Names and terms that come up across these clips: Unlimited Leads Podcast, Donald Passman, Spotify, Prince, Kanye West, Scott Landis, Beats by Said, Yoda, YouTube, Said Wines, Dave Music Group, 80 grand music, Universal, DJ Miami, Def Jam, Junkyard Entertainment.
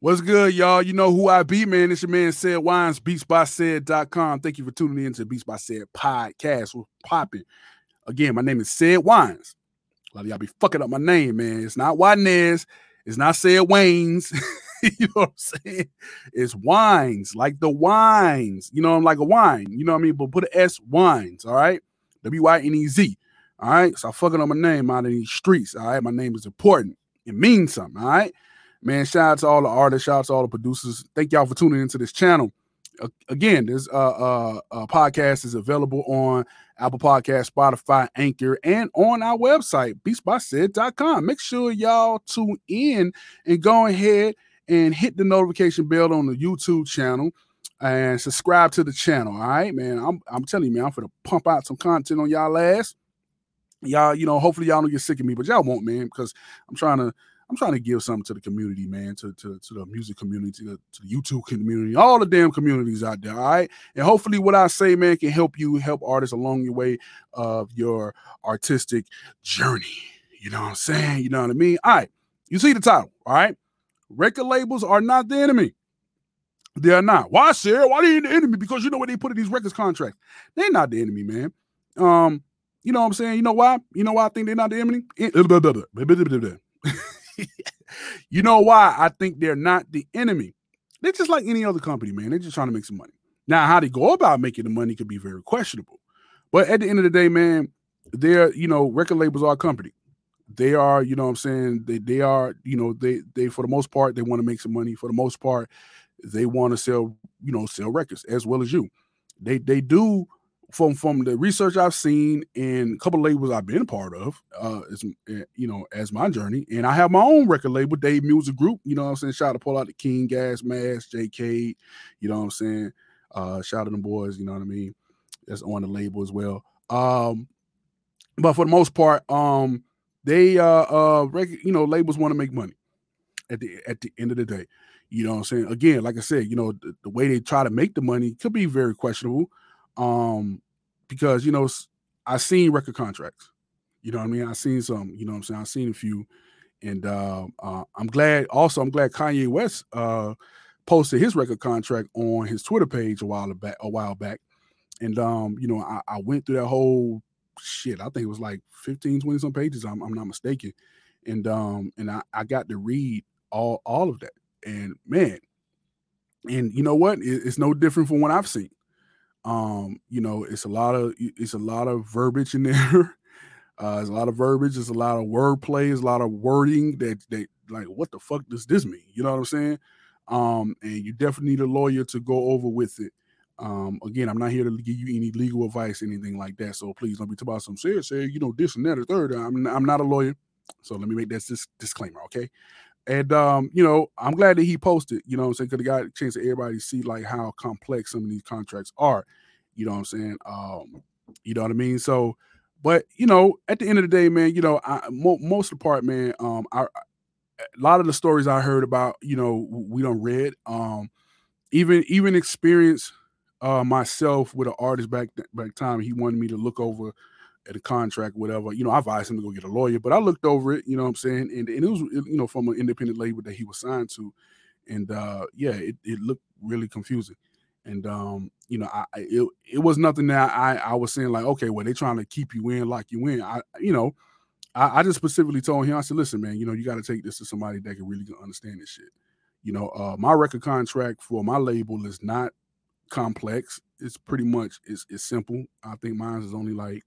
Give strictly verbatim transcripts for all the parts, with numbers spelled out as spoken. What's good, y'all? You know who I be, man. It's your man, Said Wines, beats by said dot com. Thank you for tuning in to the Beats by Said podcast. We're popping. Again, my name is Said Wines. A lot of y'all be fucking up my name, man. It's not Wines. It's not Said Wayne's. You know what I'm saying? It's Wines, like the wines. You know, I'm like a wine. You know what I mean? But put an S, Wines, all right? W Y N E Z, all right? So I'm fucking up my name out in these streets, all right? My name is important. It means something, all right? Man, shout out to all the artists, shout out to all the producers. Thank y'all for tuning into this channel. Uh, again, this uh, uh, uh, podcast is available on Apple Podcasts, Spotify, Anchor, and on our website, beats by said dot com. Make sure y'all tune in and go ahead and hit the notification bell on the YouTube channel and subscribe to the channel, all right, man? I'm, I'm telling you, man, I'm going to pump out some content on y'all ass. Y'all, you know, hopefully y'all don't get sick of me, but y'all won't, man, because I'm trying to I'm trying to give something to the community, man, to, to, to the music community, to the, to the YouTube community, all the damn communities out there, all right? And hopefully what I say, man, can help you, help artists along your way of your artistic journey. You know what I'm saying? You know what I mean? All right, you see the title, all right? Record labels are not the enemy. They are not. Why, sir? Why are they the enemy? Because you know what they put in these records contracts. They're not the enemy, man. Um, you know what I'm saying? You know why? You know why I think they're not the enemy? You know why I think they're not the enemy? They're just like any other company, man. They're just trying to make some money. Now, how they go about making the money could be very questionable. But at the end of the day, man, they're, you know, record labels are a company. They are, you know what I'm saying? They they are, you know, they they for the most part, they want to make some money. For the most part, they want to sell, you know, sell records as well as you. They they do from from the research I've seen and a couple of labels I've been a part of, uh, as, you know, as my journey. And I have my own record label, Dave Music Group. You know what I'm saying? Shout out to Pull Out the King, Gas Mask, J K. You know what I'm saying? Uh, shout out to them boys. You know what I mean? That's on the label as well. Um, but for the most part, um, they uh, uh, record, you know, labels want to make money at the at the end of the day. You know what I'm saying? Again, like I said, you know, the, the way they try to make the money could be very questionable. Um, because, you know, I've seen record contracts, you know what I mean? I've seen some, you know what I'm saying? I've seen a few, and, uh, uh, I'm glad also, I'm glad Kanye West, uh, posted his record contract on his Twitter page a while back, a while back. And, um, you know, I, I went through that whole shit. I think it was like fifteen, twenty some pages. I'm, I'm not mistaken. And, um, and I, I got to read all, all of that, and man, and you know what? It, it's no different from what I've seen. Um, you know, it's a lot of, it's a lot of verbiage in there. Uh, there's a lot of verbiage. There's a lot of wordplay. There's a lot of wording that, that like, what the fuck does this mean? You know what I'm saying? Um, and you definitely need a lawyer to go over with it. Um, again, I'm not here to give you any legal advice, anything like that. So please don't be talking about some serious, say, you know, this and that or third. I'm, I'm not a lawyer. So let me make that this disclaimer. Okay. And, um, you know, I'm glad that he posted, you know what I'm saying? Because it got a chance for everybody to see, like, how complex some of these contracts are. You know what I'm saying? Um, you know what I mean? So, but, you know, at the end of the day, man, you know, I, mo- most of the part, man, um, I, a lot of the stories I heard about, you know, we done read, um, even even experience uh, myself with an artist back th- back time. He wanted me to look over at a contract, whatever, you know, I advised him to go get a lawyer, but I looked over it, you know what I'm saying? And, and it was, you know, from an independent label that he was signed to. And, uh, yeah, it, it looked really confusing. And, um, you know, I, it, it was nothing that I, I was saying like, okay, well, they're trying to keep you in, lock you in. I, you know, I, I just specifically told him, I said, listen, man, you know, you got to take this to somebody that can really understand this shit. You know, uh, my record contract for my label is not complex. It's pretty much, it's, it's simple. I think mine is only like,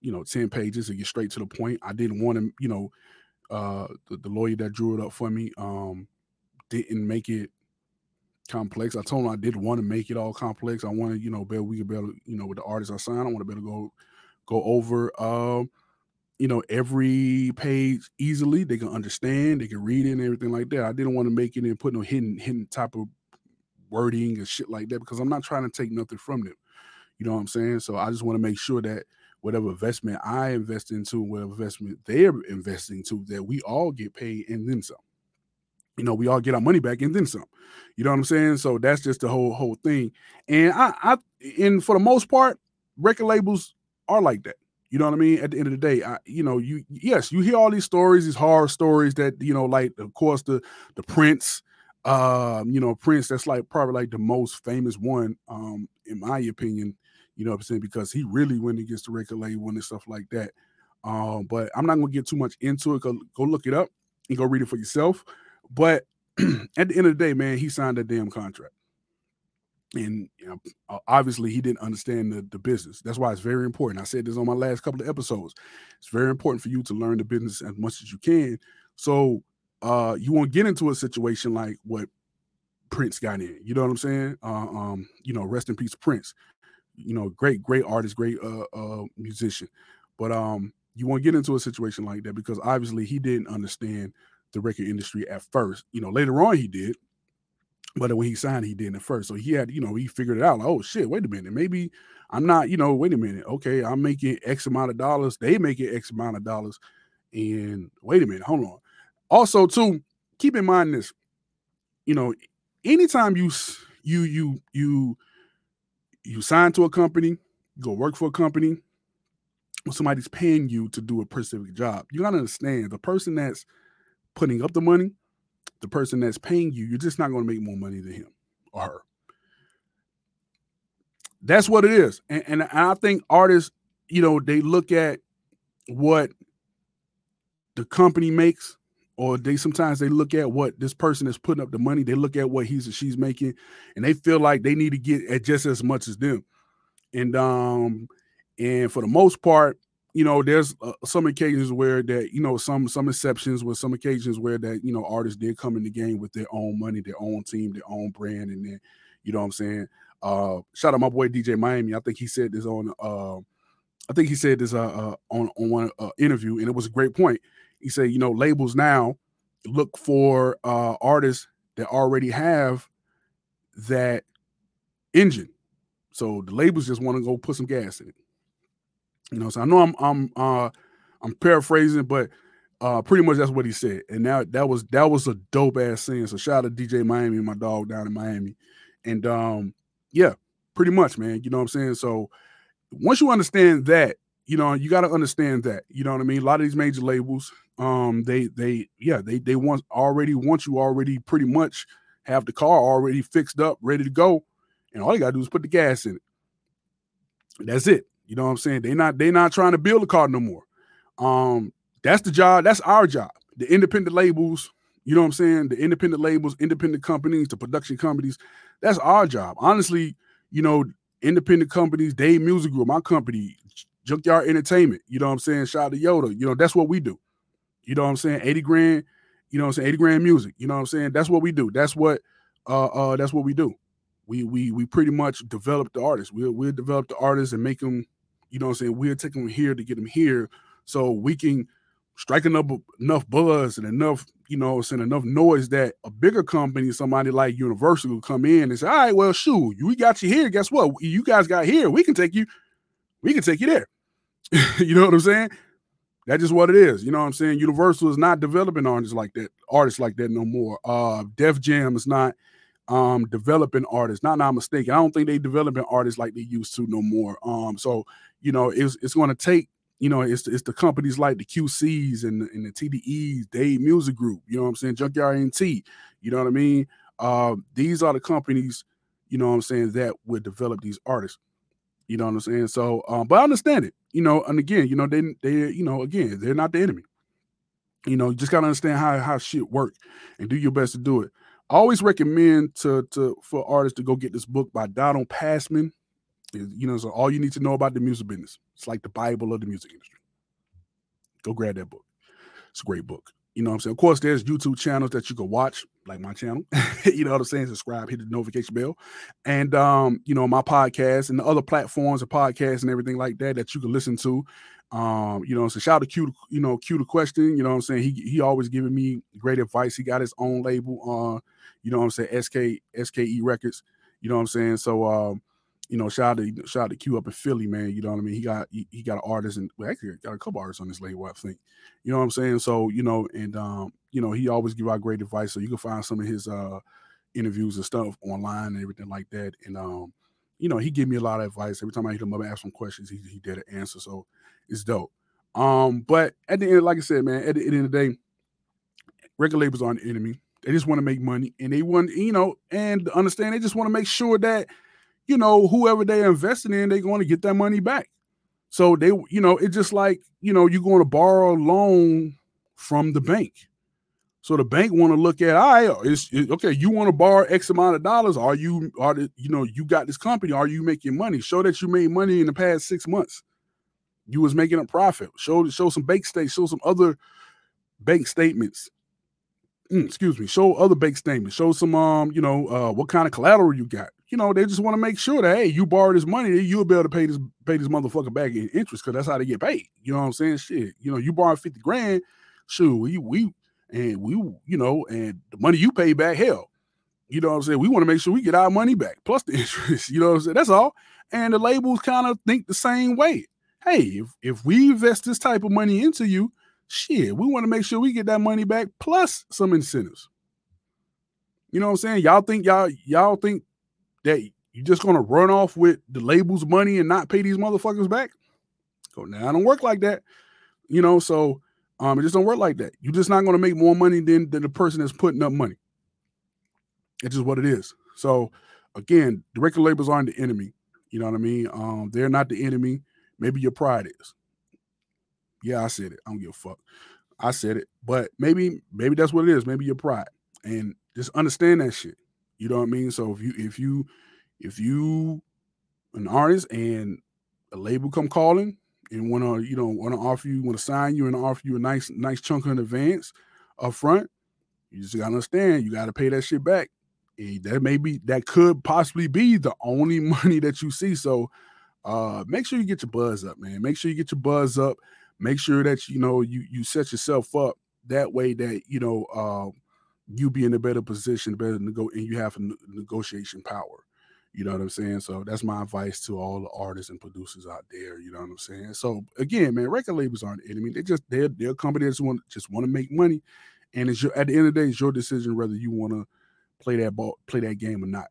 you know, ten pages and get straight to the point. I didn't want to, you know, uh, the, the lawyer that drew it up for me um, didn't make it complex. I told him I didn't want to make it all complex. I wanted, you know, better, we could better, you know, with the artists I signed, I want to better go, go over, uh, you know, every page easily. They can understand, they can read it and everything like that. I didn't want to make it and put no hidden, hidden type of wording and shit like that, because I'm not trying to take nothing from them. You know what I'm saying? So I just want to make sure that whatever investment I invest into, whatever investment they're investing to, that we all get paid and then some. You know, we all get our money back and then some. You know what I'm saying? So that's just the whole whole thing. And I, I and for the most part, record labels are like that. You know what I mean? At the end of the day, I, you know, you yes, you hear all these stories, these horror stories that, you know, like, of course, the the Prince, Um, you know, Prince, that's like probably like the most famous one, um, in my opinion, you know what I'm saying? Because he really went against the record label and stuff like that. Um, but I'm not going to get too much into it. Go, go look it up and go read it for yourself. But at the end of the day, man, he signed a damn contract. And you know, obviously he didn't understand the, the business. That's why it's very important. I said this on my last couple of episodes. It's very important for you to learn the business as much as you can. So uh, you won't get into a situation like what Prince got in. You know what I'm saying? Uh, um, you know, rest in peace, Prince. You know, great, great artist, great uh, uh, musician. But um, you won't get into a situation like that because obviously he didn't understand the record industry at first. You know, later on he did. But when he signed, he didn't at first. So he had, you know, he figured it out. Like, oh, shit, wait a minute. Maybe I'm not, you know, wait a minute. Okay, I'm making X amount of dollars. They make it X amount of dollars. And wait a minute. Hold on. Also, too, keep in mind this. You know, anytime you, you, you, you, you sign to a company, you go work for a company, or somebody's paying you to do a specific job, you got to understand the person that's putting up the money, the person that's paying you, you're just not going to make more money than him or her. That's what it is. And, and I think artists, you know, they look at what the company makes, or they sometimes they look at what this person is putting up the money. They look at what he's or she's making, and they feel like they need to get at just as much as them. And, um, and for the most part, you know, there's uh, some occasions where that, you know, some some exceptions with some occasions where that, you know, artists did come in the game with their own money, their own team, their own brand. And then, you know what I'm saying? Uh, shout out my boy, D J Miami. I think he said this on, uh, I think he said this uh, uh, on, on one uh, interview, and it was a great point. He said, you know, labels now look for uh, artists that already have that engine. So the labels just want to go put some gas in it. You know, so I know I'm I'm uh, I'm paraphrasing, but uh, pretty much that's what he said. And now that, that was that was a dope ass scene. So shout out to D J Miami, my dog down in Miami. And um, yeah, pretty much, man. You know what I'm saying? So once you understand that, you know, you got to understand that. You know what I mean? A lot of these major labels, um, they they yeah they they want already want you already pretty much have the car already fixed up, ready to go, and all you gotta do is put the gas in it. That's it. You know what I'm saying? They're not, they not trying to build a car no more. Um, that's the job. That's our job. The independent labels, you know what I'm saying? The independent labels, independent companies, the production companies, that's our job. Honestly, you know, independent companies, Dave Music Group, my company, Junkyard Entertainment, you know what I'm saying? Shout out to Yoda. You know, that's what we do. You know what I'm saying? eighty grand, you know what I'm saying? eighty grand music, you know what I'm saying? That's what we do. That's what, uh, uh, that's what we do. We, we, we pretty much develop the artists. We'll, we'll develop the artists and make them, you know what I'm saying? We'll take them here to get them here so we can strike enough, enough buzz and enough, you know, send enough noise that a bigger company, somebody like Universal will come in and say, all right, well, shoot, we got you here. Guess what? You guys got here. We can take you. We can take you there. You know what I'm saying? That's just what it is. You know what I'm saying? Universal is not developing artists like that, artists like that no more. Uh, Def Jam is not um, developing artists. Not not mistaken. I don't think they developing artists like they used to no more. Um, so, you know, it's it's going to take, you know, it's it's the companies like the Q Cs and the, and the T D Es, Dave Music Group, you know what I'm saying, Junkyard N T, you know what I mean? Uh, these are the companies, you know what I'm saying, that would develop these artists, you know what I'm saying? So, um, but I understand it, you know, and again, you know, they, they you know, again, they're not the enemy. You know, you just got to understand how, how shit work and do your best to do it. I always recommend to, to for artists to go get this book by Donald Passman. You know, so all you need to know about the music business. It's like the Bible of the music industry. Go grab that book. It's a great book. You know what I'm saying? Of course, there's YouTube channels that you can watch, like my channel. You know what I'm saying? Subscribe, hit the notification bell. And, um, you know, my podcast and the other platforms of podcasts and everything like that that you can listen to. Um, you know, so shout out to Q, you know, Q the question. You know what I'm saying? He he always giving me great advice. He got his own label. Uh, you know what I'm saying? S K S K E records. You know what I'm saying? So, um, you know, shout out to shout out to Q up in Philly, man. You know what I mean? He got he, he got an artist and well, actually got a couple artists on this label, I think. You know what I'm saying? So, you know, and um, you know, he always give out great advice. So you can find some of his uh interviews and stuff online and everything like that. And um, you know, he gave me a lot of advice. Every time I hit him up and ask him questions, he he did an answer. So it's dope. Um, but at the end, like I said, man, at the end of the day, record labels aren't the enemy. They just want to make money, and they want, you know, and understand they just want to make sure that, you know, whoever they're investing in, they're going to get that money back. So they, you know, it's just like, you know, you're going to borrow a loan from the bank. So the bank want to look at, all right, it's, it, okay, you want to borrow X amount of dollars. Are you, are the, you know, you got this company. Are you making money? Show that you made money in the past six months. You was making a profit. Show, show some bank statements. Show some other bank statements. Mm, excuse me. Show other bank statements. Show some, um, you know, uh, what kind of collateral you got. You know, they just want to make sure that, hey, you borrow this money, you'll be able to pay this pay this motherfucker back in interest, because that's how they get paid. You know what I'm saying? Shit. You know, you borrow fifty grand, shoot, we we and we, you know, and the money you pay back, hell, you know what I'm saying? We want to make sure we get our money back plus the interest. You know what I'm saying? That's all. And the labels kind of think the same way. Hey, if if we invest this type of money into you, shit, we want to make sure we get that money back plus some incentives. You know what I'm saying? Y'all think y'all y'all think that you're just going to run off with the label's money and not pay these motherfuckers back? Go, now, I don't work like that. You know, so um, it just don't work like that. You're just not going to make more money than, than the person that's putting up money. It's just what it is. So, again, the record labels aren't the enemy. You know what I mean? Um, they're not the enemy. Maybe your pride is. Yeah, I said it. I don't give a fuck. I said it. But maybe maybe that's what it is. Maybe your pride. And just understand that shit. You know what I mean? So if you, if you, if you an artist and a label come calling and want to, you know, want to offer you, want to sign you and offer you a nice, nice chunk in advance up front, you just got to understand, you got to pay that shit back. And that may be, that could possibly be the only money that you see. So uh, make sure you get your buzz up, man. Make sure you get your buzz up. Make sure that, you know, you, you set yourself up that way that, you know, uh, you be in a better position, better nego- and you have a negotiation power. You know what I'm saying? So that's my advice to all the artists and producers out there. You know what I'm saying? So again, man, record labels aren't the enemy. They just they're they're a company that just want just want to make money, and it's your, at the end of the day, it's your decision whether you want to play that ball, play that game or not.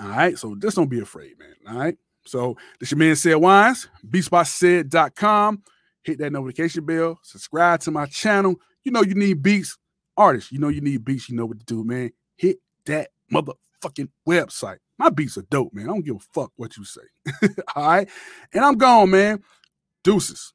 All right, so just don't be afraid, man. All right, so this your man Said Wines, beats by said dot com. Hit that notification bell. Subscribe to my channel. You know you need beats. Artists, you know you need beats, you know what to do, man. Hit that motherfucking website. My beats are dope, man. I don't give a fuck what you say. All right? And I'm gone, man. Deuces.